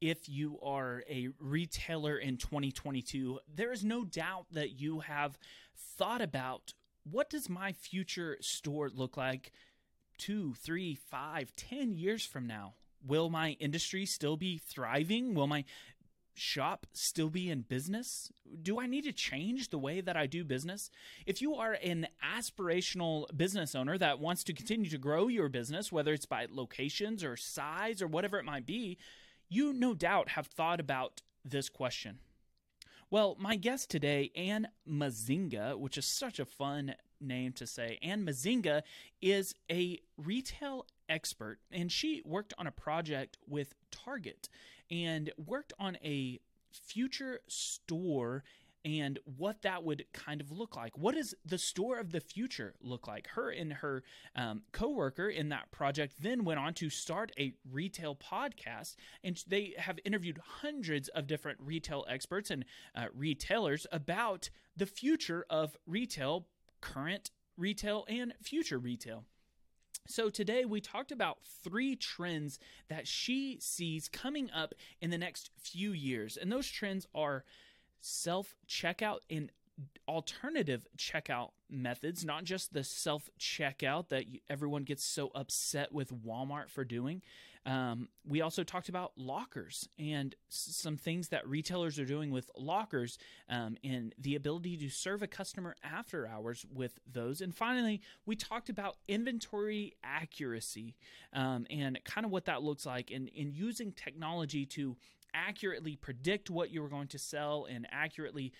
if you are a retailer in 2022, there is no doubt that you have thought about, what does my future store look like 2, 3, 5, 10 years from now? Will my industry still be thriving? Will my shop still be in business? Do I need to change the way that I do business? If you are an aspirational business owner that wants to continue to grow your business, whether it's by locations or size or whatever it might be, you no doubt have thought about this question. Well, my guest today, Ann Mazinga, which is such a fun name to say, Ann Mazinga is a retail expert, and she worked on a project with Target and worked on a future store and what that would kind of look like. What does the store of the future look like? Her and her coworker in that project then went on to start a retail podcast, and they have interviewed hundreds of different retail experts and retailers about the future of retail, current retail, and future retail. So today we talked about 3 trends that she sees coming up in the next few years. And those trends are self-checkout and alternative checkout methods, not just the self-checkout that everyone gets so upset with Walmart for doing. We also talked about lockers and some things that retailers are doing with lockers and the ability to serve a customer after hours with those. And finally, we talked about inventory accuracy and kind of what that looks like in using technology to accurately predict what you were going to sell and accurately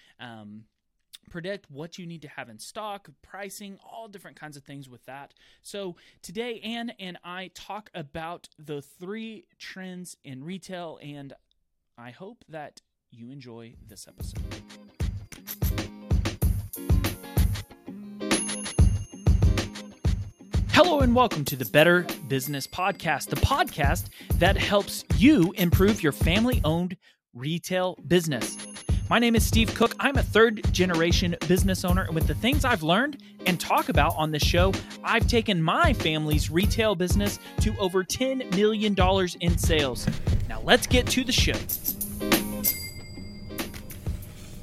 predict what you need to have in stock, pricing, all different kinds of things with that. So today, Ann and I talk about the 3 trends in retail, and I hope that you enjoy this episode. Hello and welcome to the Better Business Podcast, the podcast that helps you improve your family-owned retail business. My name is Steve Cook. I'm a third-generation business owner, and with the things I've learned and talk about on this show, I've taken my family's retail business to over $10 million in sales. Now let's get to the show.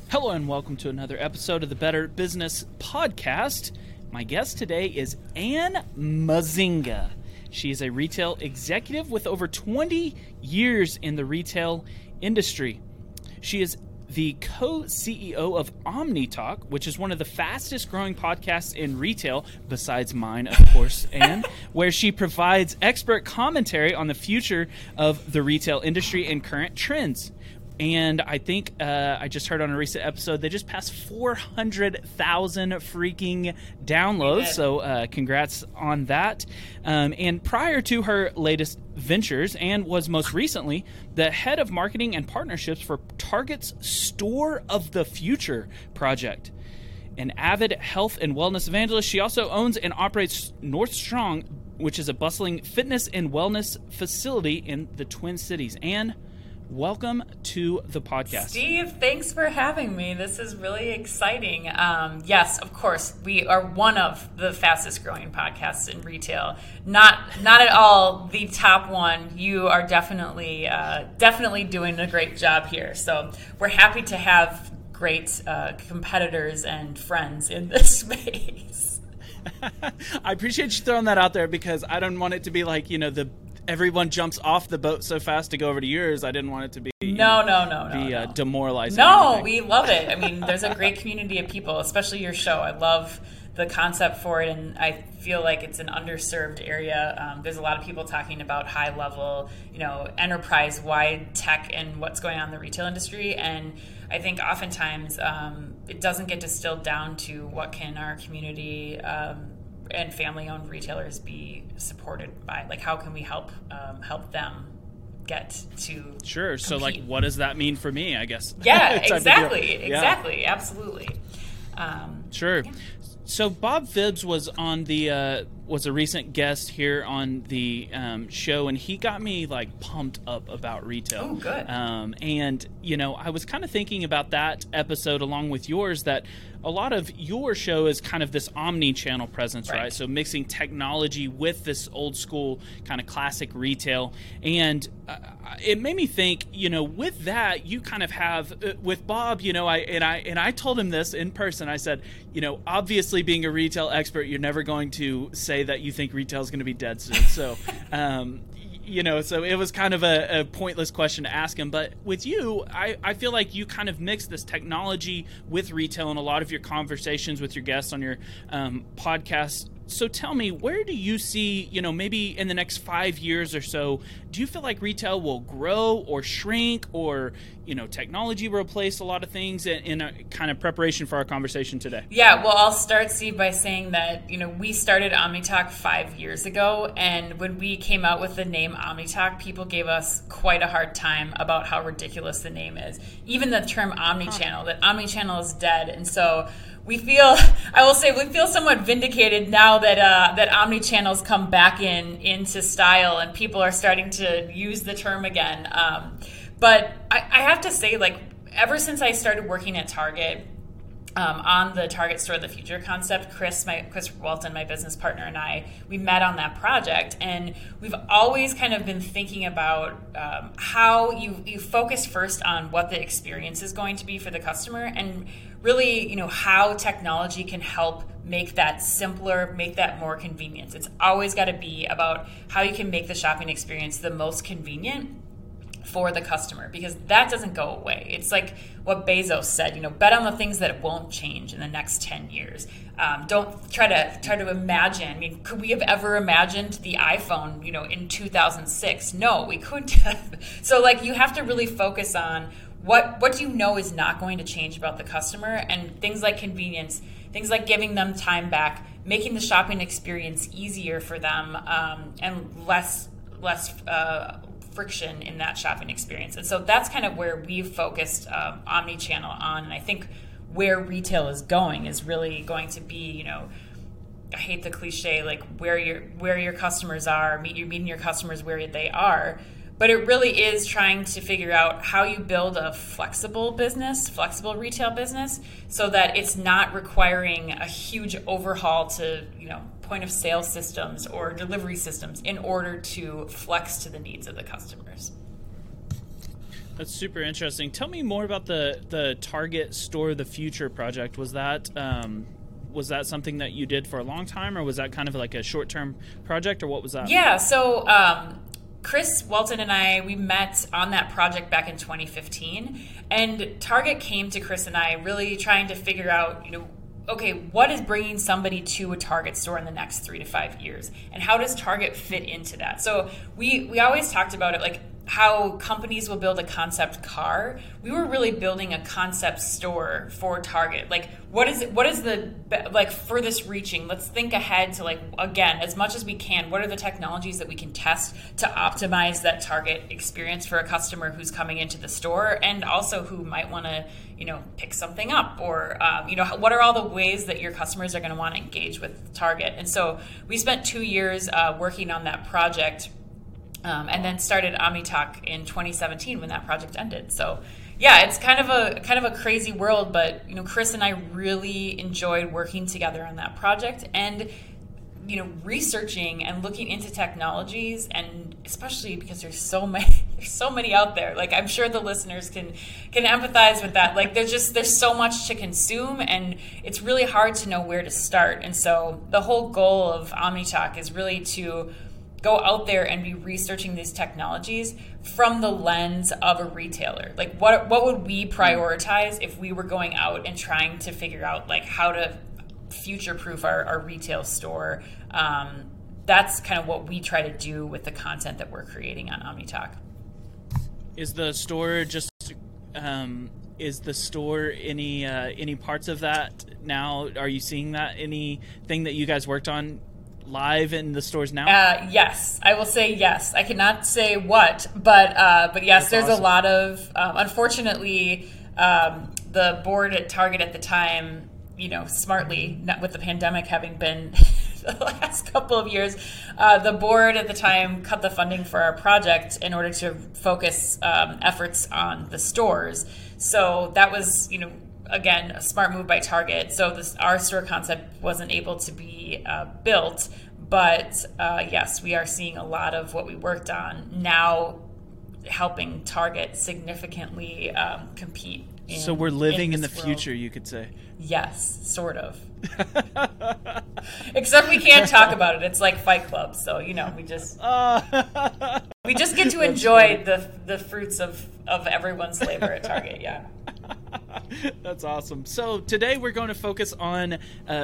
Hello and welcome to another episode of the Better Business Podcast. My guest today is Ann Mazinga. She is a retail executive with over 20 years in the retail industry. She is the co-CEO of OmniTalk, which is one of the fastest growing podcasts in retail, besides mine, of course, Ann, where she provides expert commentary on the future of the retail industry and current trends. And I think I just heard on a recent episode, they just passed 400,000 freaking downloads. Yeah. So congrats on that. And prior to her latest ventures, Ann was most recently the head of marketing and partnerships for Target's Store of the Future project. An avid health and wellness evangelist, she also owns and operates North Strong, which is a bustling fitness and wellness facility in the Twin Cities. Ann, welcome to the podcast. Steve, thanks for having me. This is really exciting. Yes, of course, we are one of the fastest growing podcasts in retail. Not at all the top one. You are definitely doing a great job here. So we're happy to have great competitors and friends in this space. I appreciate you throwing that out there, because I don't want it to be like, you know, the everyone jumps off the boat so fast to go over to yours. I didn't want it to be demoralizing. No, we love it. I mean, there's a great community of people, especially your show. I love the concept for it, and I feel like it's an underserved area. There's a lot of people talking about high level, you know, enterprise wide tech and what's going on in the retail industry, and I think oftentimes it doesn't get distilled down to what can our community and family-owned retailers be supported by? Like, how can we help them get to sure? So, compete? Like, what does that mean for me, I guess? Yeah, exactly, absolutely. Sure. Yeah. So Bob Phibbs was a recent guest here on the show, and he got me like pumped up about retail. Oh, good. And you know, I was kind of thinking about that episode along with yours that a lot of your show is kind of this omni-channel presence, right? So mixing technology with this old school kind of classic retail. And it made me think, you know, with that, you kind of have with Bob, you know, I told him this in person. I said, you know, obviously being a retail expert, you're never going to say that you think retail is going to be dead soon. So, you know, so it was kind of a pointless question to ask him. But with you, I feel like you kind of mix this technology with retail in a lot of your conversations with your guests on your podcast. So tell me, where do you see, you know, maybe in the next 5 years or so, do you feel like retail will grow or shrink, or, you know, technology will replace a lot of things in a kind of preparation for our conversation today? Yeah, well, I'll start, Steve, by saying that, you know, we started OmniTalk 5 years ago. And when we came out with the name OmniTalk, people gave us quite a hard time about how ridiculous the name is. Even the term omnichannel, that omnichannel is dead. And so we feel, I will say, we feel somewhat vindicated now that that omni-channel's come back into style and people are starting to use the term again. But I have to say, like, ever since I started working at Target, on the Target Store of the Future concept, Chris Walton, my business partner, and I, we met on that project, and we've always kind of been thinking about how you focus first on what the experience is going to be for the customer, and really, you know, how technology can help make that simpler, make that more convenient. It's always got to be about how you can make the shopping experience the most convenient for the customer, because that doesn't go away. It's like what Bezos said, you know, bet on the things that won't change in the next 10 years. Don't try to imagine. I mean, could we have ever imagined the iPhone, you know, in 2006? No, we couldn't have. So, like, you have to really focus on what do you know is not going to change about the customer, and things like convenience, things like giving them time back, making the shopping experience easier for them, and less friction in that shopping experience. And so that's kind of where we've focused omni-channel on. And I think where retail is going is really going to be, you know, I hate the cliche, like where your customers are, meeting your customers where they are. But it really is trying to figure out how you build a flexible retail business, so that it's not requiring a huge overhaul to, you know, point of sale systems or delivery systems in order to flex to the needs of the customers. That's super interesting. Tell me more about the Target Store of the Future project. Was that something that you did for a long time, or was that kind of like a short-term project, or what was that? Yeah, so Chris Walton and I, we met on that project back in 2015, and Target came to Chris and I really trying to figure out, you know, okay, what is bringing somebody to a Target store in the next 3 to 5 years? And how does Target fit into that? So we always talked about it, like how companies will build a concept car. We were really building a concept store for Target. Like, what is the, like, furthest reaching? Let's think ahead to, like, again, as much as we can, what are the technologies that we can test to optimize that Target experience for a customer who's coming into the store, and also who might want to, you know, pick something up, or, you know, what are all the ways that your customers are going to want to engage with Target? And so we spent 2 years working on that project. And then started OmniTalk in 2017 when that project ended. So, yeah, it's kind of a crazy world, but, you know, Chris and I really enjoyed working together on that project, and, you know, researching and looking into technologies, and especially because there's so many out there. Like, I'm sure the listeners can empathize with that. Like, there's so much to consume, and it's really hard to know where to start. And so the whole goal of OmniTalk is really to go out there and be researching these technologies from the lens of a retailer. Like, what would we prioritize if we were going out and trying to figure out, like, how to future-proof our retail store? That's kind of what we try to do with the content that we're creating on OmniTalk. Is the store just any parts of that now? Are you seeing that, anything that you guys worked on live in the stores now? Yes, I will say yes. I cannot say what, but yes, that's there's awesome. A lot of, unfortunately, the board at Target at the time, you know, smartly, not with the pandemic having been the last couple of years, the board at the time cut the funding for our project in order to focus efforts on the stores. So that was, you know, again, a smart move by Target. So this, our store concept wasn't able to be built, but yes, we are seeing a lot of what we worked on now helping Target significantly compete. So we're living in the future, you could say. Yes, sort of. Except we can't talk about it. It's like Fight Club, so you know, we just we just get to enjoy the fruits of everyone's labor at Target. Yeah. That's awesome. So today we're going to focus on,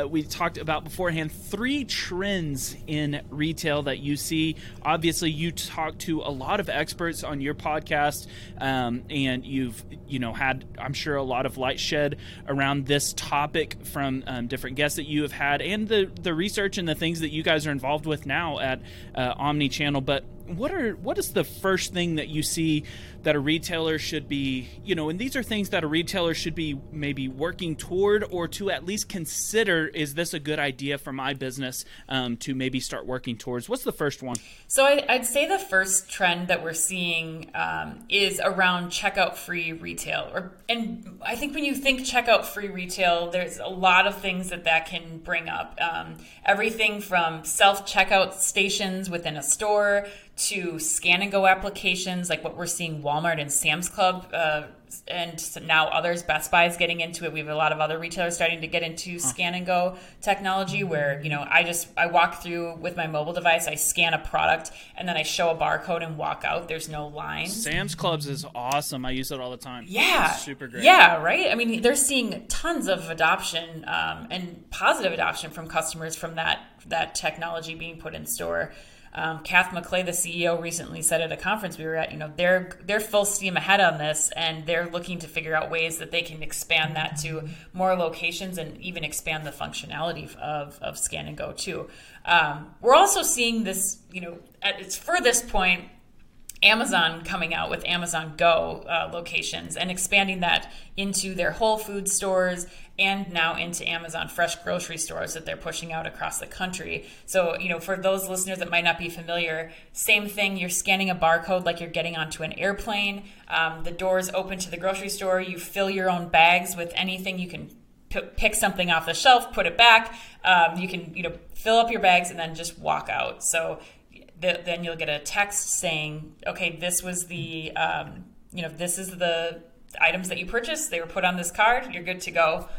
we talked about beforehand, three trends in retail that you see. Obviously, you talk to a lot of experts on your podcast, and you've, you know, had, I'm sure, a lot of light shed around this topic from different guests that you have had, and the research and the things that you guys are involved with now at OmniChannel. But what is the first thing that you see that a retailer should be, you know, and these are things that a retailer should be maybe working toward, or to at least consider, is this a good idea for my business to maybe start working towards? What's the first one? So I'd say the first trend that we're seeing is around checkout free retail. And I think when you think checkout free retail, there's a lot of things that can bring up. Everything from self-checkout stations within a store to scan and go applications, like what we're seeing Walmart and Sam's Club, and now others, Best Buy is getting into it. We have a lot of other retailers starting to get into scan and go technology, where, you know, I walk through with my mobile device, I scan a product, and then I show a barcode and walk out. There's no line. Sam's Club's is awesome. I use it all the time. Yeah. It's super great. Yeah, right? I mean, they're seeing tons of adoption and positive adoption from customers from that technology being put in store. Kath McClay, the CEO, recently said at a conference we were at, you know, they're full steam ahead on this, and they're looking to figure out ways that they can expand that to more locations and even expand the functionality of Scan and Go too. We're also seeing this, you know, at its furthest point, Amazon coming out with Amazon Go locations and expanding that into their Whole Foods stores and now into Amazon Fresh grocery stores that they're pushing out across the country. So, you know, for those listeners that might not be familiar, same thing, you're scanning a barcode like you're getting onto an airplane. The doors open to the grocery store. You fill your own bags with anything. You can pick something off the shelf, put it back. You can, you know, fill up your bags and then just walk out. So then you'll get a text saying, okay, this was the, you know, this is the items that you purchased. They were put on this card. You're good to go.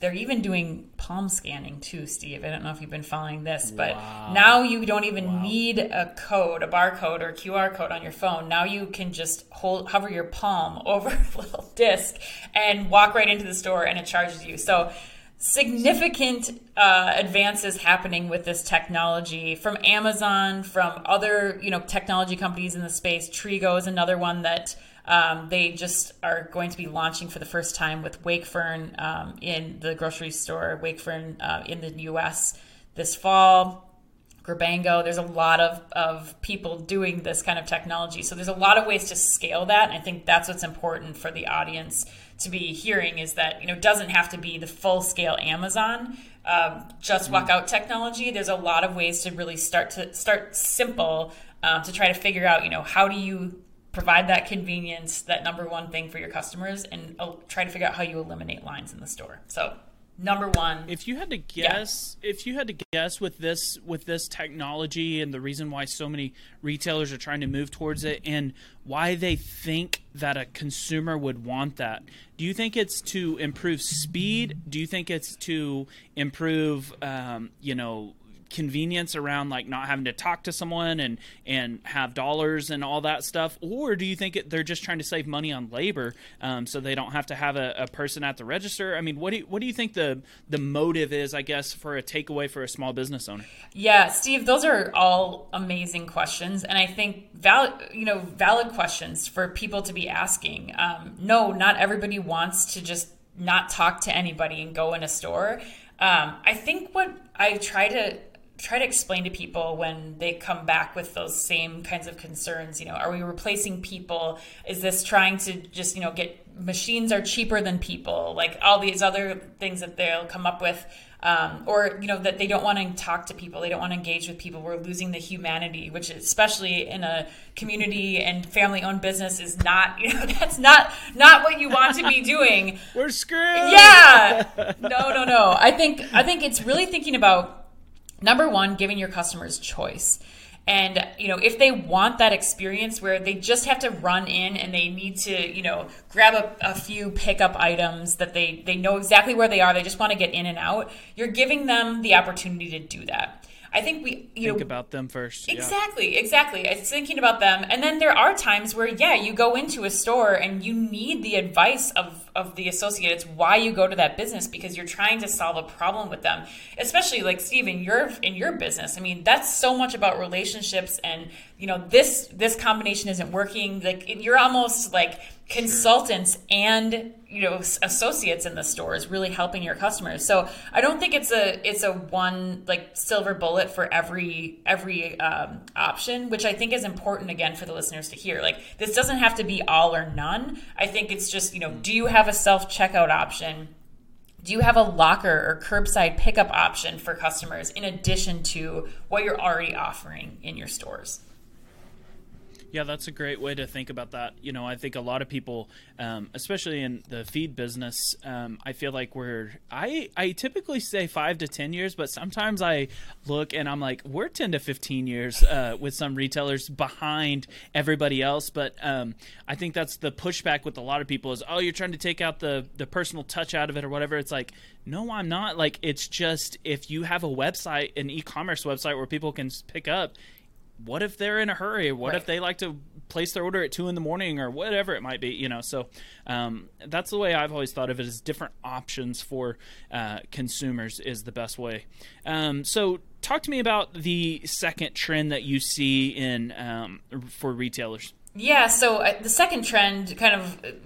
They're even doing palm scanning too, Steve. I don't know if you've been following this, but now you don't even need a code, a barcode or QR code on your phone. Now you can just hover your palm over a little disc and walk right into the store, and it charges you. So significant advances happening with this technology from Amazon, from other, you know, technology companies in the space. Trigo is another one that they just are going to be launching for the first time with Wakefern in the grocery store, Wakefern in the U.S. this fall. Grabango, there's a lot of people doing this kind of technology. So there's a lot of ways to scale that. And I think that's what's important for the audience to be hearing, is that, you know, it doesn't have to be the full-scale Amazon just walk-out technology. There's a lot of ways to really start simple to try to figure out, you know, how do you provide that convenience, that number one thing for your customers, and try to figure out how you eliminate lines in the store. So number one, if you had to guess with this technology and the reason why so many retailers are trying to move towards it and why they think that a consumer would want that, do you think it's to improve speed? Do you think it's to improve, you know, convenience around like not having to talk to someone and have dollars and all that stuff? Or do you think they're just trying to save money on labor so they don't have to have a person at the register? I mean, what do you think the motive is, I guess, for a takeaway for a small business owner? Yeah, Steve, those are all amazing questions. And I think valid questions for people to be asking. No, not everybody wants to just not talk to anybody and go in a store. I think what I try to explain to people when they come back with those same kinds of concerns, you know, are we replacing people? Is this trying to just, you know, get machines are cheaper than people, like all these other things that they'll come up with. or, you know, that they don't want to talk to people. They don't want to engage with people. We're losing the humanity, which is, especially in a community and family owned business, is not, you know, that's not what you want to be doing. We're screwed. Yeah. No. I think it's really thinking about, number one, giving your customers choice. And, you know, if they want that experience where they just have to run in and they need to, you know, grab a few pickup items that they know exactly where they are, they just want to get in and out, you're giving them the opportunity to do that. I think we, you know, think about them first. Exactly. It's thinking about them. And then there are times where, yeah, you go into a store and you need the advice of the associate. It's why you go to that business, because you're trying to solve a problem with them. Especially like Steve, in your business. I mean, that's so much about relationships and, you know, this combination isn't working. Like, you're almost like consultants and, you know, associates in the stores really helping your customers. So I don't think it's a one like silver bullet for every option, which I think is important again for the listeners to hear. Like, this doesn't have to be all or none. I think it's just, you know, do you have a self-checkout option? Do you have a locker or curbside pickup option for customers in addition to what you're already offering in your stores? Yeah, that's a great way to think about that. You know, I think a lot of people, especially in the feed business, I feel like I typically say 5 to 10 years, but sometimes I look and I'm like, we're 10 to 15 years with some retailers behind everybody else. But I think that's the pushback with a lot of people is, oh, you're trying to take out the personal touch out of it or whatever. It's like, no, I'm not. Like, it's just, if you have a website, an e-commerce website where people can pick up, what if they're in a hurry? What if they like to place their order at 2 a.m. or whatever it might be, you know? So that's the way I've always thought of it, is different options for consumers is the best way. So talk to me about the second trend that you see in for retailers. Yeah, so the second trend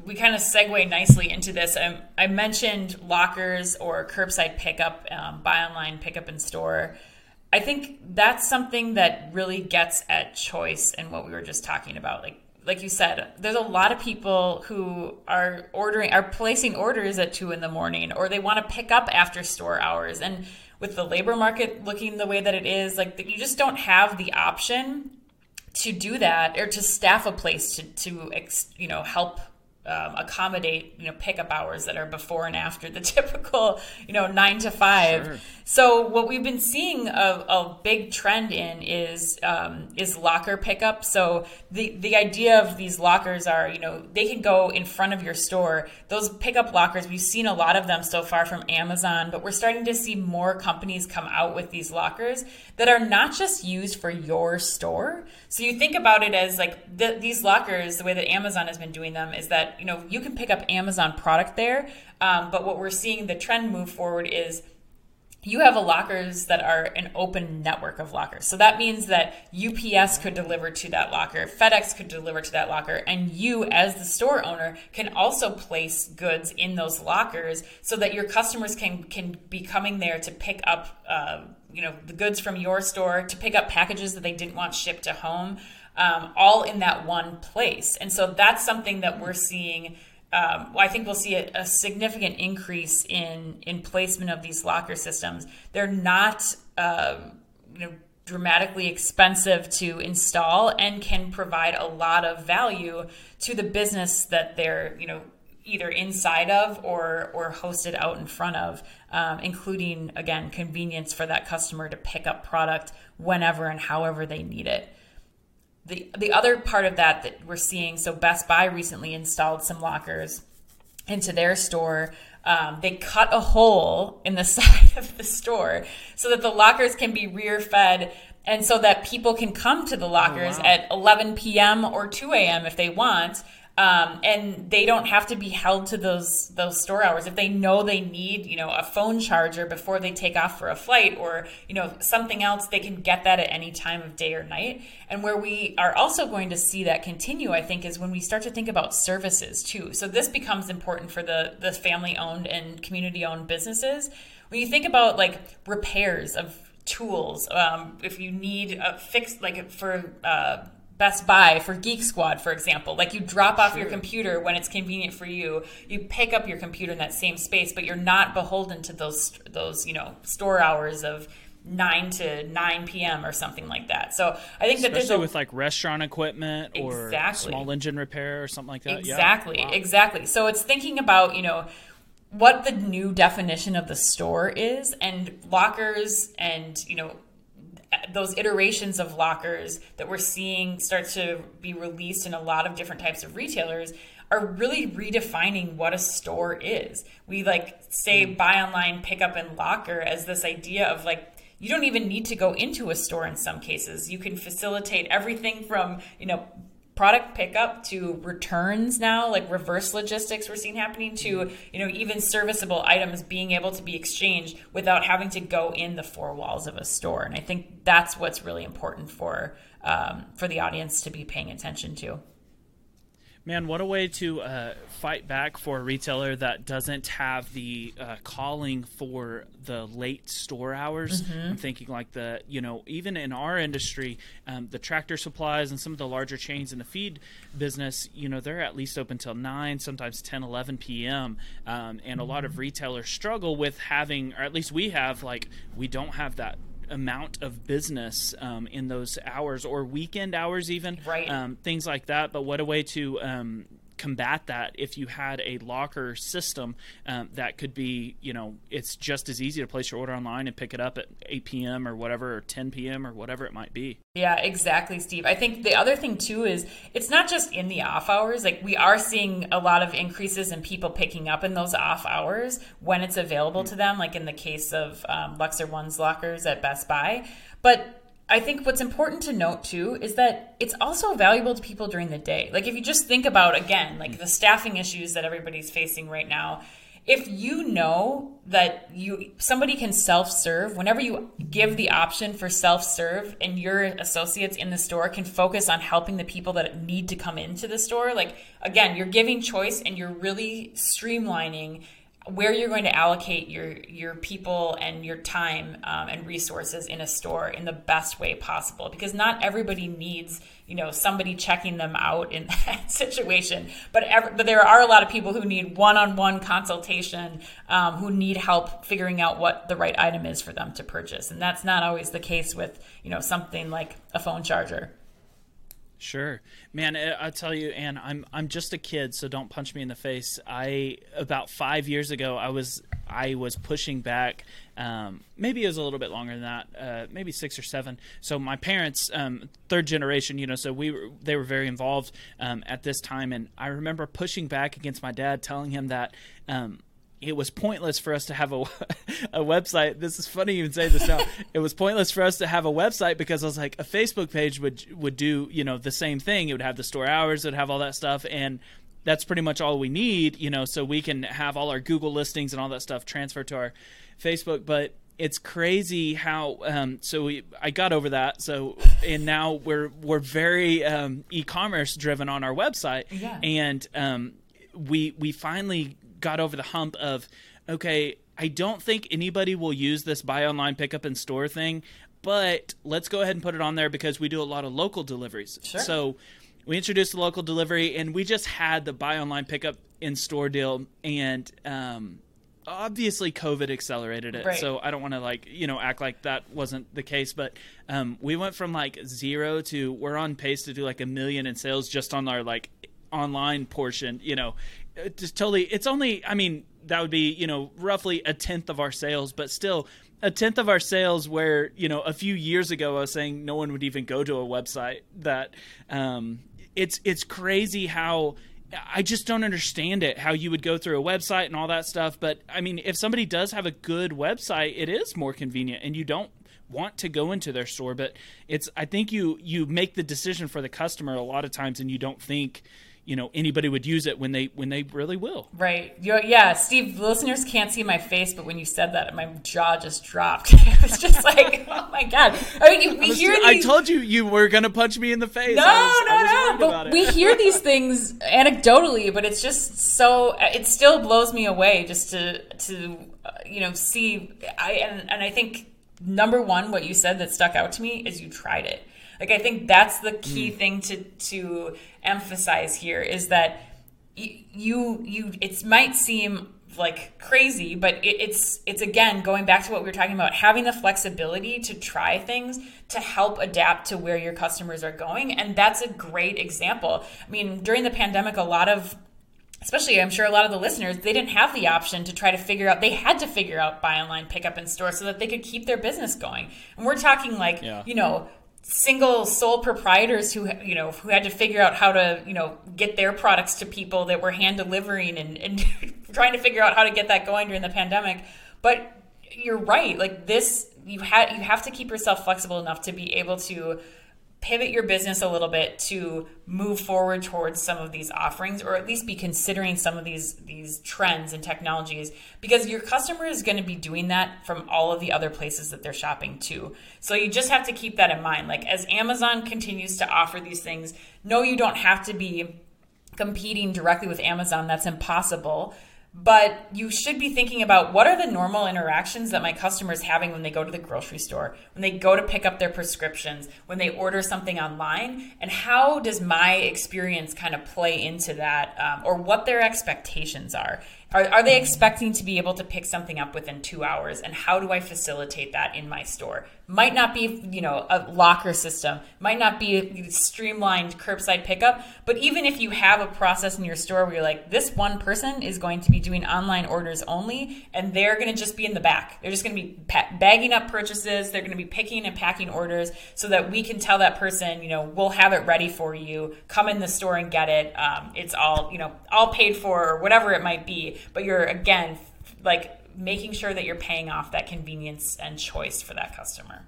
we segue nicely into this. I mentioned lockers or curbside pickup, buy online, pickup in store. I think that's something that really gets at choice and what we were just talking about. Like you said, there's a lot of people who are placing orders at 2 a.m, or they want to pick up after store hours. And with the labor market looking the way that it is, like, you just don't have the option to do that or to staff a place to help accommodate, you know, pickup hours that are before and after the typical, you know, 9 to 5. Sure. So what we've been seeing a big trend in is locker pickup. So the idea of these lockers are, you know, they can go in front of your store. Those pickup lockers, we've seen a lot of them so far from Amazon, but we're starting to see more companies come out with these lockers that are not just used for your store. So you think about it as like these lockers, the way that Amazon has been doing them is that, you know, you can pick up Amazon product there, but what we're seeing the trend move forward is you have lockers that are an open network of lockers. So that means that UPS could deliver to that locker, FedEx could deliver to that locker, and you as the store owner can also place goods in those lockers so that your customers can be coming there to pick up, you know, the goods from your store, to pick up packages that they didn't want shipped to home. All in that one place. And so that's something that we're seeing. I think we'll see a significant increase in placement of these locker systems. They're not dramatically expensive to install and can provide a lot of value to the business that they're, you know, either inside of or hosted out in front of, including, again, convenience for that customer to pick up product whenever and however they need it. The other part of that we're seeing, so Best Buy recently installed some lockers into their store. They cut a hole in the side of the store so that the lockers can be rear fed, and so that people can come to the lockers at 11 p.m. or 2 a.m. if they want. And they don't have to be held to those store hours. If they know they need, you know, a phone charger before they take off for a flight or, you know, something else, they can get that at any time of day or night. And where we are also going to see that continue, I think, is when we start to think about services too. So this becomes important for the family owned and community owned businesses. When you think about like repairs of tools, if you need a fix, like for, Best Buy for Geek Squad, for example. Like, you drop off your computer when it's convenient for you. You pick up your computer in that same space, but you're not beholden to those, you know, store hours of 9 to 9 p.m. or something like that. So I think that there's especially with like restaurant equipment or small engine repair or something like that. Exactly. Yeah. Wow. Exactly. So it's thinking about, you know, what the new definition of the store is, and lockers and, you know, those iterations of lockers that we're seeing start to be released in a lot of different types of retailers are really redefining what a store is. We like say buy online, pick up in locker as this idea of like, you don't even need to go into a store in some cases. You can facilitate everything from, you know, product pickup to returns now, like reverse logistics we're seeing happening, to, you know, even serviceable items being able to be exchanged without having to go in the four walls of a store. And I think that's what's really important for the audience to be paying attention to. Man, what a way to fight back for a retailer that doesn't have the calling for the late store hours. Mm-hmm. I'm thinking like the, you know, even in our industry, the Tractor Supplies and some of the larger chains in the feed business, you know, they're at least open till 9, sometimes 10, 11 p.m. And a lot of retailers struggle with having, or at least we have, like, we don't have that amount of business in those hours or weekend hours even, right. Things like that. But what a way to combat that if you had a locker system that could be, you know, it's just as easy to place your order online and pick it up at 8 p.m. or whatever, or 10 p.m. or whatever it might be. Yeah, exactly, Steve. I think the other thing too is it's not just in the off hours. Like, we are seeing a lot of increases in people picking up in those off hours when it's available to them, like in the case of Luxor One's lockers at Best Buy. But I think what's important to note too is that it's also valuable to people during the day. Like, if you just think about, again, like the staffing issues that everybody's facing right now, if you know that somebody can self-serve, whenever you give the option for self-serve and your associates in the store can focus on helping the people that need to come into the store, like, again, you're giving choice and you're really streamlining where you're going to allocate your people and your time and resources in a store in the best way possible, because not everybody needs, you know, somebody checking them out in that situation, but there are a lot of people who need one-on-one consultation, who need help figuring out what the right item is for them to purchase. And that's not always the case with, you know, something like a phone charger. Sure, man. I tell you, Ann, I'm just a kid, so don't punch me in the face. About 5 years ago, I was pushing back. Maybe it was a little bit longer than that, maybe 6 or 7. So my parents, third generation, you know, so they were very involved at this time, and I remember pushing back against my dad, telling him that. It was pointless for us to have a website. This is funny you say this now. It was pointless for us to have a website because I was like, a Facebook page would do, you know, the same thing. It would have the store hours, it would have all that stuff, and that's pretty much all we need, you know, so we can have all our Google listings and all that stuff transferred to our Facebook. But it's crazy how I got over that. So, and now we're very e-commerce driven on our website, yeah. And we finally got over the hump of, okay, I don't think anybody will use this buy online, pick up in store thing, but let's go ahead and put it on there because we do a lot of local deliveries. Sure. So we introduced the local delivery, and we just had the buy online, pick up in store deal, and obviously COVID accelerated it. Right. So I don't want to, like, you know, act like that wasn't the case, but we went from like 0 to we're on pace to do like 1 million in sales just on our like online portion, you know. Just totally, it's only, I mean, that would be, you know, roughly 1/10 of our sales, but still 1/10 of our sales where, you know, a few years ago I was saying no one would even go to a website. That it's crazy how I just don't understand it, how you would go through a website and all that stuff. But I mean, if somebody does have a good website, it is more convenient and you don't want to go into their store, but it's, I think you make the decision for the customer a lot of times and you don't think, you know, anybody would use it when they really will. Right. Yeah, Steve, listeners can't see my face, but when you said that, my jaw just dropped. It was just like, oh my God. I mean, we hear these... I told you were going to punch me in the face. No. We hear these things anecdotally, but it's just so, it still blows me away just to you know, see. And I think number one, what you said that stuck out to me is you tried it. Like, I think that's the key thing to emphasize here, is that you it might seem like crazy, but it's again, going back to what we were talking about, having the flexibility to try things to help adapt to where your customers are going. And that's a great example. I mean, during the pandemic, especially, I'm sure a lot of the listeners, they didn't have the option to try to figure out. They had to figure out buy online, pick up in store so that they could keep their business going. And we're talking like, single sole proprietors who had to figure out how to, get their products to people that were hand delivering and trying to figure out how to get that going during the pandemic. But you're right. Like this, you have to keep yourself flexible enough to be able to pivot your business a little bit to move forward towards some of these offerings, or at least be considering some of these trends and technologies, because your customer is going to be doing that from all of the other places that they're shopping too. So you just have to keep that in mind. Like, as Amazon continues to offer these things, no, you don't have to be competing directly with Amazon. That's impossible. But you should be thinking about, what are the normal interactions that my customer is having when they go to the grocery store, when they go to pick up their prescriptions, when they order something online, and how does my experience kind of play into that, or what their expectations are. Are they expecting to be able to pick something up within 2 hours, and how do I facilitate that in my store? Might not be, a locker system, might not be a streamlined curbside pickup, but even if you have a process in your store where you're like, this one person is going to be doing online orders only, and they're going to just be in the back. They're just going to be bagging up purchases. They're going to be picking and packing orders, so that we can tell that person, we'll have it ready for you. Come in the store and get it. It's all, all paid for, or whatever it might be. But you're, again, like making sure that you're paying off that convenience and choice for that customer.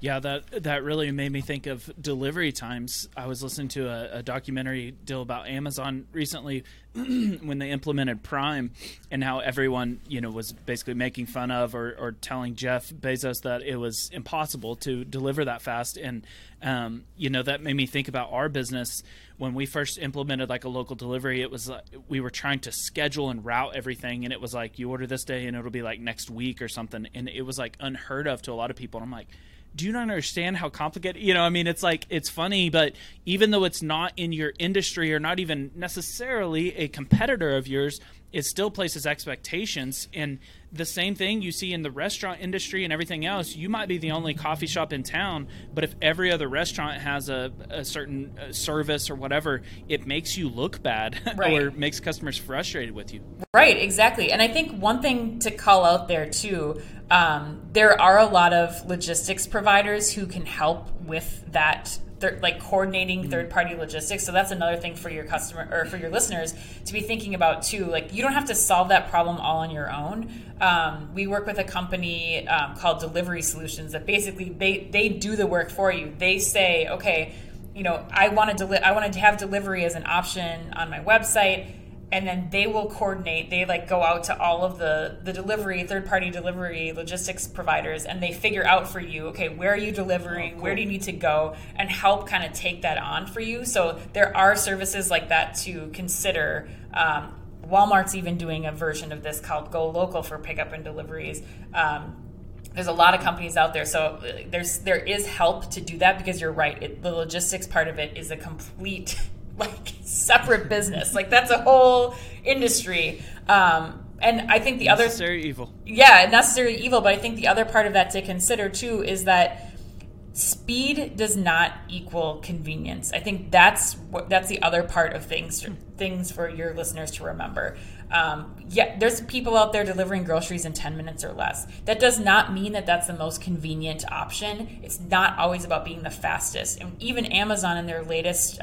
Yeah, that really made me think of delivery times. I was listening to a documentary deal about Amazon recently when they implemented Prime, and how everyone, was basically making fun of or telling Jeff Bezos that it was impossible to deliver that fast. And, that made me think about our business. When we first implemented like a local delivery, it was like we were trying to schedule and route everything. And it was like, you order this day and it'll be like next week or something. And it was like unheard of to a lot of people. And I'm like, do you not understand how complicated, it's like, it's funny, but even though it's not in your industry or not even necessarily a competitor of yours, it still places expectations. And the same thing you see in the restaurant industry and everything else. You might be the only coffee shop in town, but if every other restaurant has a certain service or whatever, it makes you look bad, right? Or makes customers frustrated with you. Right, exactly. And I think one thing to call out there too, there are a lot of logistics providers who can help with that, like coordinating third-party logistics. So that's another thing for your customer or for your listeners to be thinking about too. Like, you don't have to solve that problem all on your own. We work with a company called Delivery Solutions that basically they do the work for you. They say, okay, I wanted to have delivery as an option on my website. And then they will coordinate. They like go out to all of the delivery, third-party delivery logistics providers, and they figure out for you, okay, where are you delivering? Oh, cool. Where do you need to go? And help kind of take that on for you. So there are services like that to consider. Walmart's even doing a version of this called Go Local for pickup and deliveries. There's a lot of companies out there. So there is help to do that, because you're right. The logistics part of it is a complete like separate business. Like, that's a whole industry. And I think the other necessary evil. But I think the other part of that to consider too, is that speed does not equal convenience. I think that's the other part of things for your listeners to remember. There's people out there delivering groceries in 10 minutes or less. That does not mean that that's the most convenient option. It's not always about being the fastest. And even Amazon in their latest,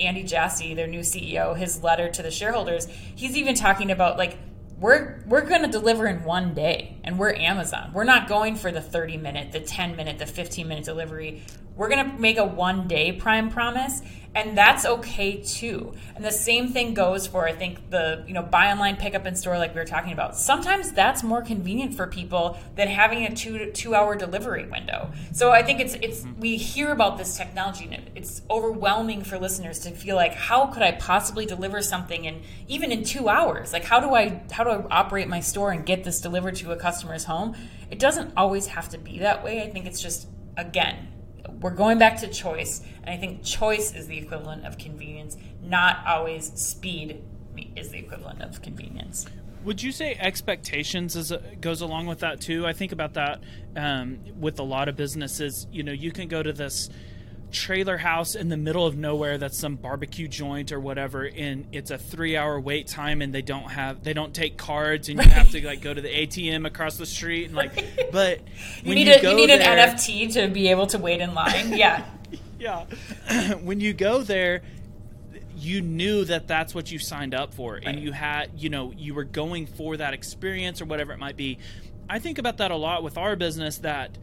Andy Jassy, their new CEO, his letter to the shareholders, he's even talking about like, we're going to deliver in 1 day, and we're Amazon. We're not going for the 30-minute, the 10-minute, the 15-minute delivery. We're going to make a 1 day Prime promise, and that's okay too. And the same thing goes for, I think, the buy online, pick up in store, like we were talking about. Sometimes that's more convenient for people than having a two-hour delivery window. So I think it's we hear about this technology, and it's overwhelming for listeners to feel like, how could I possibly deliver something even in 2 hours? Like, how do I operate my store and get this delivered to a customer's home? It doesn't always have to be that way. I think it's just, again, we're going back to choice, and I think choice is the equivalent of convenience. Not always speed is the equivalent of convenience. Would you say expectations goes along with that too? I think about that with a lot of businesses. You know, you can go to this trailer house in the middle of nowhere that's some barbecue joint or whatever, and it's a 3-hour wait time, and they don't take cards, and you have to like go to the ATM across the street and like but you need an NFT to be able to wait in line. yeah When you go there, you knew that that's what you signed up for, right? And you had, you know, you were going for that experience or whatever it might be. I think about that a lot with our business, that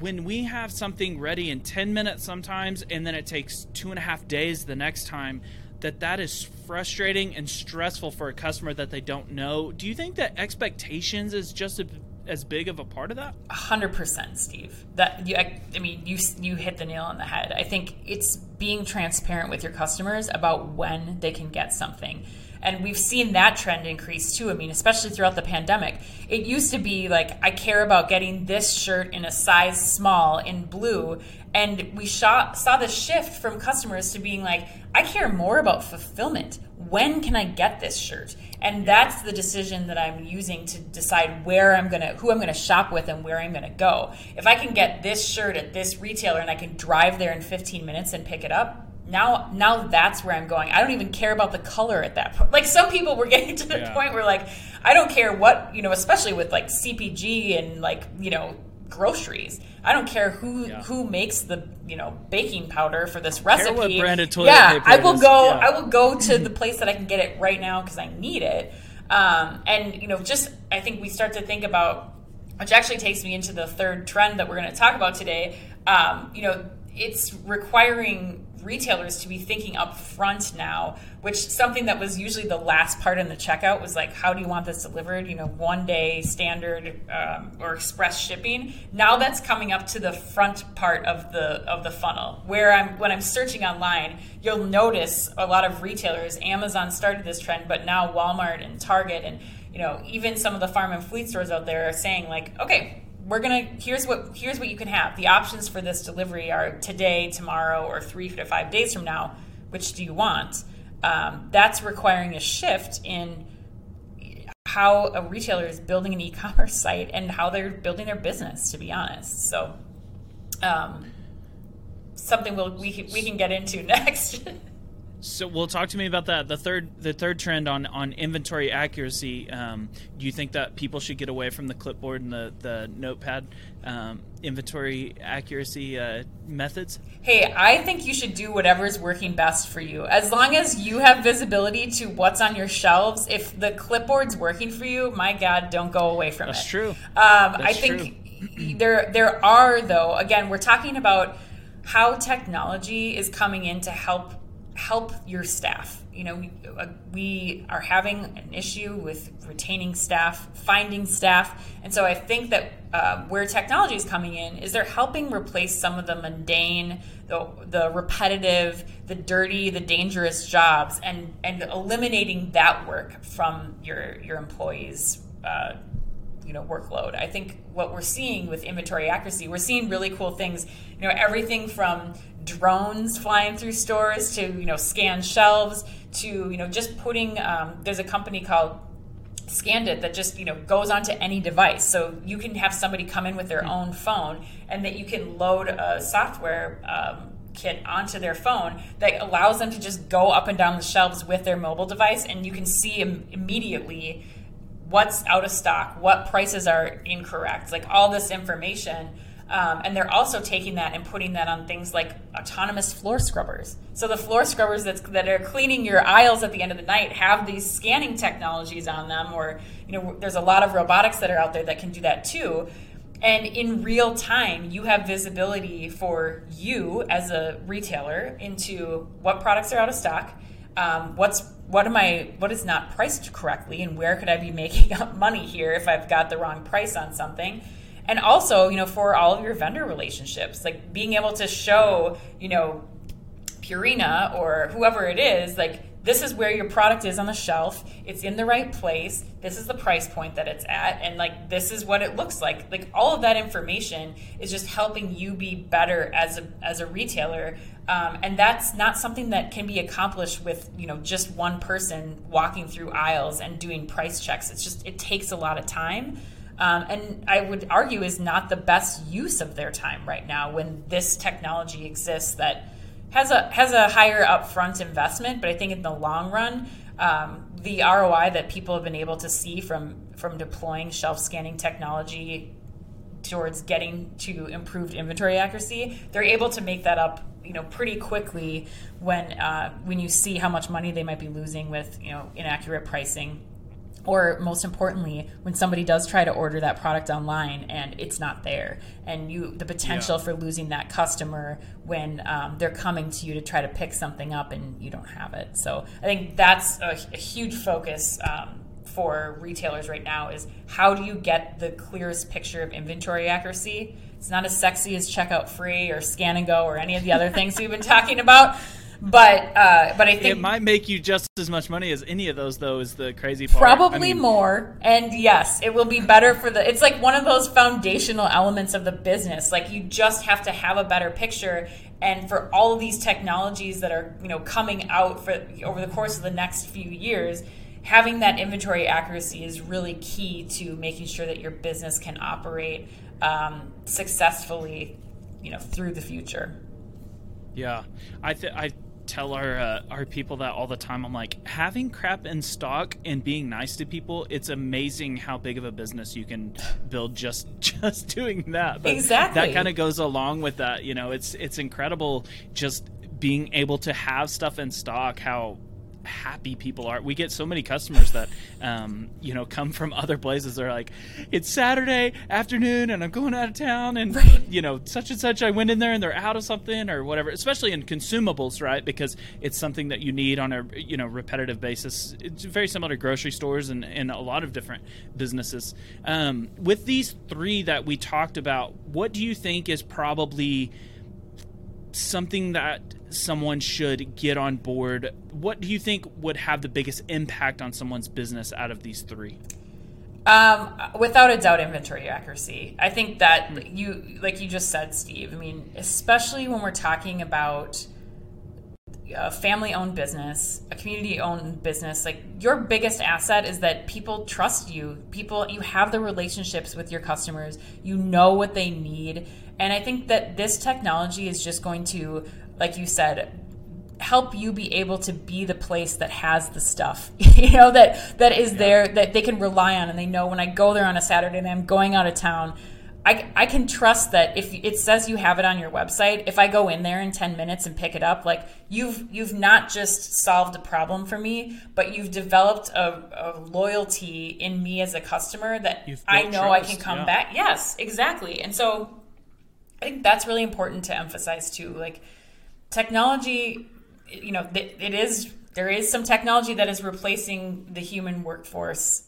when we have something ready in 10 minutes sometimes, and then it takes 2.5 days the next time, that is frustrating and stressful for a customer that they don't know. Do you think that expectations is just as big of a part of that? 100%, Steve. You hit the nail on the head. I think it's being transparent with your customers about when they can get something. And we've seen that trend increase too. I mean, especially throughout the pandemic. It used to be like, I care about getting this shirt in a size small in blue. And we saw the shift from customers to being like, I care more about fulfillment. When can I get this shirt? And that's the decision that I'm using to decide who I'm going to shop with and where I'm going to go. If I can get this shirt at this retailer and I can drive there in 15 minutes and pick it up, now that's where I'm going. I don't even care about the color at that point. Like, some people were getting to the point where like, I don't care what, you know, especially with like CPG and like, you know, groceries. I don't care who makes the, you know, baking powder for this recipe. Care what brand of toilet paper I will go to the place that I can get it right now because I need it. And, you know, just, I think we start to think about, which actually takes me into the third trend that we're going to talk about today. You know, it's requiring retailers to be thinking up front now, which something that was usually the last part in the checkout was like, how do you want this delivered? You know, 1-day standard or express shipping. Now that's coming up to the front part of the funnel, where when I'm searching online, you'll notice a lot of retailers, Amazon started this trend, but now Walmart and Target and, you know, even some of the farm and fleet stores out there are saying like, okay, here's what you can have. The options for this delivery are today, tomorrow, or 3 to 5 days from now. Which do you want? That's requiring a shift in how a retailer is building an e-commerce site and how they're building their business, to be honest. So something we can get into next. So, well, talk to me about that. The third trend on inventory accuracy. Do you think that people should get away from the clipboard and the notepad inventory accuracy methods? Hey, I think you should do whatever's working best for you. As long as you have visibility to what's on your shelves, if the clipboard's working for you, my God, don't go away from it. That's true. I think there are, though, again, we're talking about how technology is coming in to help your staff. You know, we are having an issue with retaining staff, finding staff. And so I think that where technology is coming in is they're helping replace some of the mundane, the repetitive, the dirty, the dangerous jobs, and eliminating that work from your employees' you know, workload. I think what we're seeing with inventory accuracy, we're seeing really cool things, you know, everything from drones flying through stores to, you know, scan shelves to, you know, just putting, there's a company called Scandit that just, you know, goes onto any device. So you can have somebody come in with their own phone, and that you can load a software, kit onto their phone that allows them to just go up and down the shelves with their mobile device. And you can see immediately what's out of stock, what prices are incorrect, like all this information. And they're also taking that and putting that on things like autonomous floor scrubbers. So the floor scrubbers that are cleaning your aisles at the end of the night have these scanning technologies on them, or, you know, there's a lot of robotics that are out there that can do that too. And in real time, you have visibility for you as a retailer into what products are out of stock, what is not priced correctly, and where could I be making up money here if I've got the wrong price on something. And also, you know, for all of your vendor relationships, like being able to show, you know, Purina or whoever it is, like, this is where your product is on the shelf. It's in the right place. This is the price point that it's at. And like, this is what it looks like. Like, all of that information is just helping you be better as a retailer. And that's not something that can be accomplished with, you know, just one person walking through aisles and doing price checks. It's just, it takes a lot of time. And I would argue is not the best use of their time right now when this technology exists that has a higher upfront investment, but I think in the long run, the ROI that people have been able to see from deploying shelf scanning technology towards getting to improved inventory accuracy, they're able to make that up, you know, pretty quickly when you see how much money they might be losing with, you know, inaccurate pricing, or most importantly, when somebody does try to order that product online and it's not there, and the potential for losing that customer when they're coming to you to try to pick something up and you don't have it. So I think that's a huge focus for retailers right now is how do you get the clearest picture of inventory accuracy? It's not as sexy as checkout free or scan and go or any of the other things we've been talking about. But I think it might make you just as much money as any of those, though, is the crazy part. Probably more. And yes, it will be better for it's like one of those foundational elements of the business. Like, you just have to have a better picture. And for all of these technologies that are, you know, coming out for over the course of the next few years, having that inventory accuracy is really key to making sure that your business can operate successfully, you know, through the future. Yeah. I tell our people that all the time. I'm like, having crap in stock and being nice to people, it's amazing how big of a business you can build just doing that. But exactly. That kind of goes along with that. You know, it's incredible just being able to have stuff in stock, how happy people are. We get so many customers that you know, come from other places. They're like, it's Saturday afternoon and I'm going out of town, and you know, such and such, I went in there and they're out of something or whatever, especially in consumables, right? Because it's something that you need on a, you know, repetitive basis. It's very similar to grocery stores and a lot of different businesses. With these three that we talked about, what do you think is probably something that someone should get on board? What do you think would have the biggest impact on someone's business out of these three? Without a doubt, inventory accuracy. I think that you just said, Steve, I mean, especially when we're talking about a family-owned business, a community-owned business, like, your biggest asset is that people trust you. You have the relationships with your customers. You know what they need. And I think that this technology is just going to, like you said, help you be able to be the place that has the stuff, you know, that is there, that they can rely on. And they know, when I go there on a Saturday and I'm going out of town, I can trust that if it says you have it on your website, if I go in there in 10 minutes and pick it up, like, you've not just solved a problem for me, but you've developed a loyalty in me as a customer that I know trust. I can come back. Yes, exactly. And so I think that's really important to emphasize too. Like, technology, you know, there is some technology that is replacing the human workforce.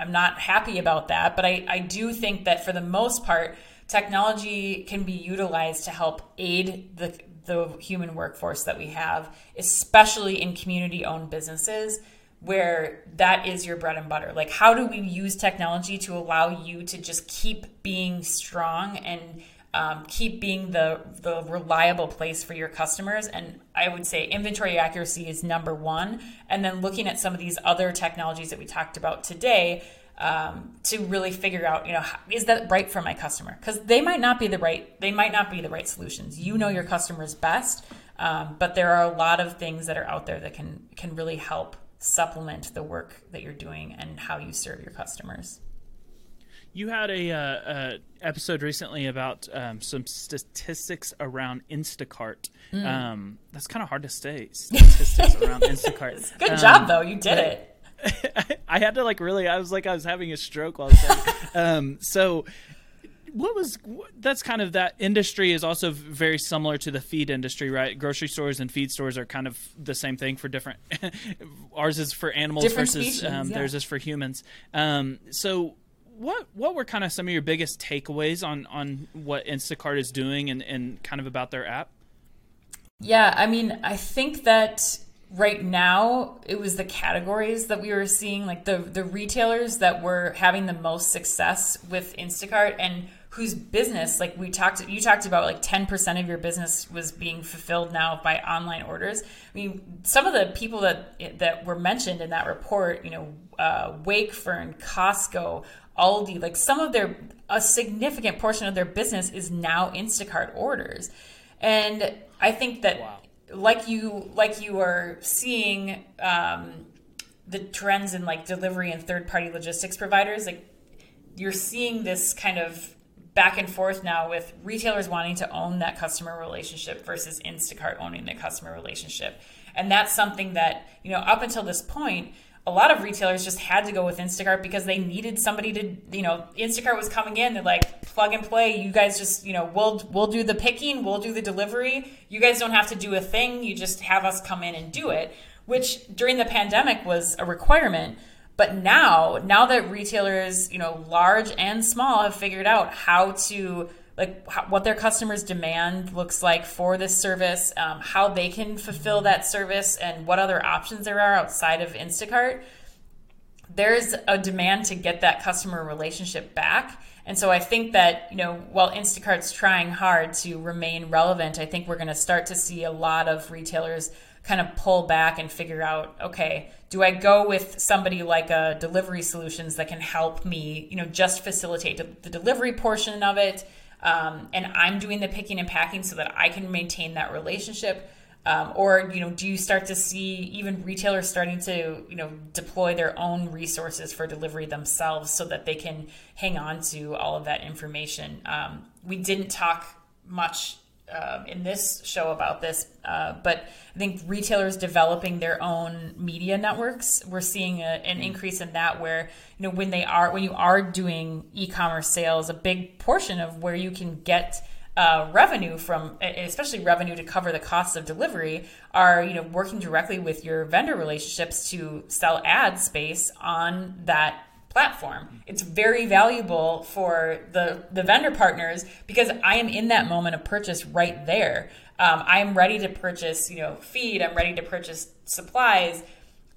I'm not happy about that, but I do think that for the most part, technology can be utilized to help aid the human workforce that we have, especially in community-owned businesses where that is your bread and butter. Like, how do we use technology to allow you to just keep being strong and keep being the reliable place for your customers? And I would say inventory accuracy is number one. And then looking at some of these other technologies that we talked about today to really figure out, you know, is that right for my customer? Because they might not be the right solutions. You know your customers best, but there are a lot of things that are out there that can really help supplement the work that you're doing and how you serve your customers. You had a episode recently about some statistics around Instacart. That's kind of hard to say, statistics around Instacart. Good job, though. You did it. I had to I was having a stroke while I was saying so that's kind of, that industry is also very similar to the feed industry, right? Grocery stores and feed stores are kind of the same thing for different, ours is for animals different versus species, theirs is for humans. So what were kind of some of your biggest takeaways on what Instacart is doing and kind of about their app? Yeah, I mean, I think that right now, it was the categories that we were seeing, like the retailers that were having the most success with Instacart and whose business, like you talked about, like 10% of your business was being fulfilled now by online orders. I mean, some of the people that were mentioned in that report, Wakefern, Costco, Aldi, like some of a significant portion of their business is now Instacart orders. And I think that like you are seeing the trends in like delivery and third-party logistics providers, like you're seeing this kind of back and forth now with retailers wanting to own that customer relationship versus Instacart owning the customer relationship. And that's something that, up until this point, a lot of retailers just had to go with Instacart because they needed somebody to, Instacart was coming in. They're like, plug and play. You guys just, we'll do the picking. We'll do the delivery. You guys don't have to do a thing. You just have us come in and do it, which during the pandemic was a requirement. But now that retailers, large and small, have figured out how to, what their customers' demand looks like for this service, how they can fulfill that service, and what other options there are outside of Instacart, there's a demand to get that customer relationship back. And so I think that, while Instacart's trying hard to remain relevant, I think we're going to start to see a lot of retailers kind of pull back and figure out, okay, do I go with somebody like a Delivery Solutions that can help me, just facilitate the delivery portion of it, and I'm doing the picking and packing so that I can maintain that relationship, or do you start to see even retailers starting to deploy their own resources for delivery themselves so that they can hang on to all of that information? We didn't talk much in this show about this, but I think retailers developing their own media networks, we're seeing an increase in that, where when you are doing e-commerce sales, a big portion of where you can get revenue from, especially revenue to cover the costs of delivery, are working directly with your vendor relationships to sell ad space on that platform. It's very valuable for the vendor partners because I am in that moment of purchase right there. I'm ready to purchase, feed. I'm ready to purchase supplies.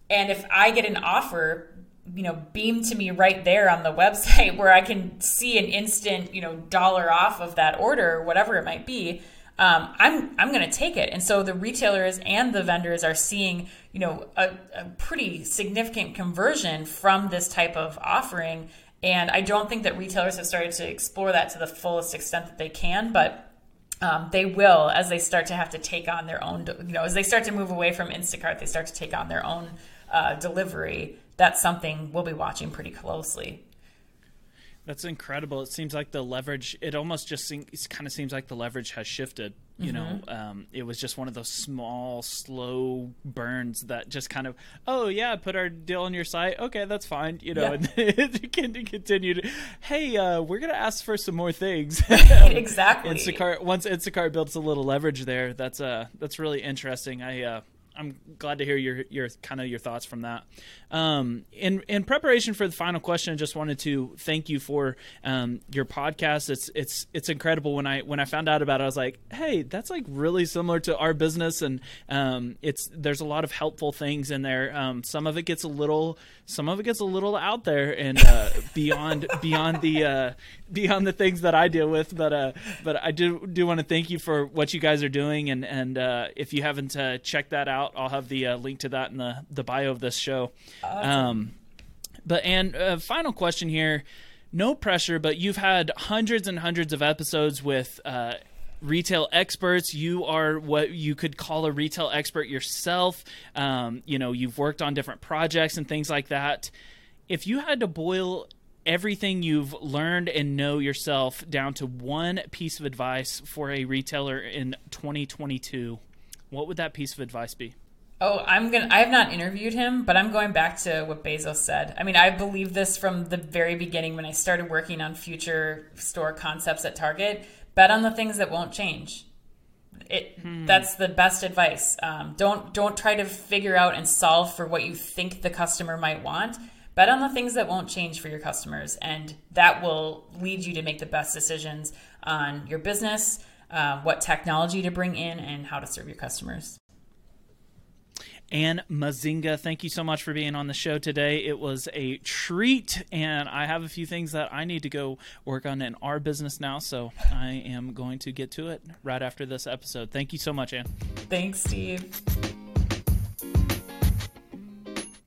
And if I get an offer, beamed to me right there on the website where I can see an instant, dollar off of that order, or whatever it might be, I'm going to take it. And so the retailers and the vendors are seeing, a pretty significant conversion from this type of offering. And I don't think that retailers have started to explore that to the fullest extent that they can, but they will, as they start to have to take on their own, as they start to move away from Instacart, they start to take on their own delivery. That's something we'll be watching pretty closely. That's incredible. It seems like the leverage, it almost just kind of seems like the leverage has shifted. It was just one of those small, slow burns that just kind of, put our deal on your site. Okay, that's fine. And it continued. Hey, we're going to ask for some more things. Exactly. Once Instacart builds a little leverage there, that's really interesting. I'm glad to hear your kind of your thoughts from that. In preparation for the final question, I just wanted to thank you for your podcast. It's incredible. When I found out about it, I was like, hey, that's like really similar to our business, and there's a lot of helpful things in there. Some of it gets a little out there and beyond the things that I deal with. But I do want to thank you for what you guys are doing, and if you haven't checked that out. I'll have the link to that in the bio of this show. Final question here, no pressure, but you've had hundreds and hundreds of episodes with retail experts. You are what you could call a retail expert yourself. You've worked on different projects and things like that. If you had to boil everything you've learned and know yourself down to one piece of advice for a retailer in 2022, what would that piece of advice be? Oh, I have not interviewed him, but I'm going back to what Bezos said. I mean, I believe this from the very beginning when I started working on future store concepts at Target. Bet on the things that won't change. That's the best advice. Don't try to figure out and solve for what you think the customer might want. Bet on the things that won't change for your customers, and that will lead you to make the best decisions on your business, what technology to bring in, and how to serve your customers. Ann Mazinga, thank you so much for being on the show today. It was a treat, and I have a few things that I need to go work on in our business now, so I am going to get to it right after this episode. Thank you so much, Ann. Thanks, Steve.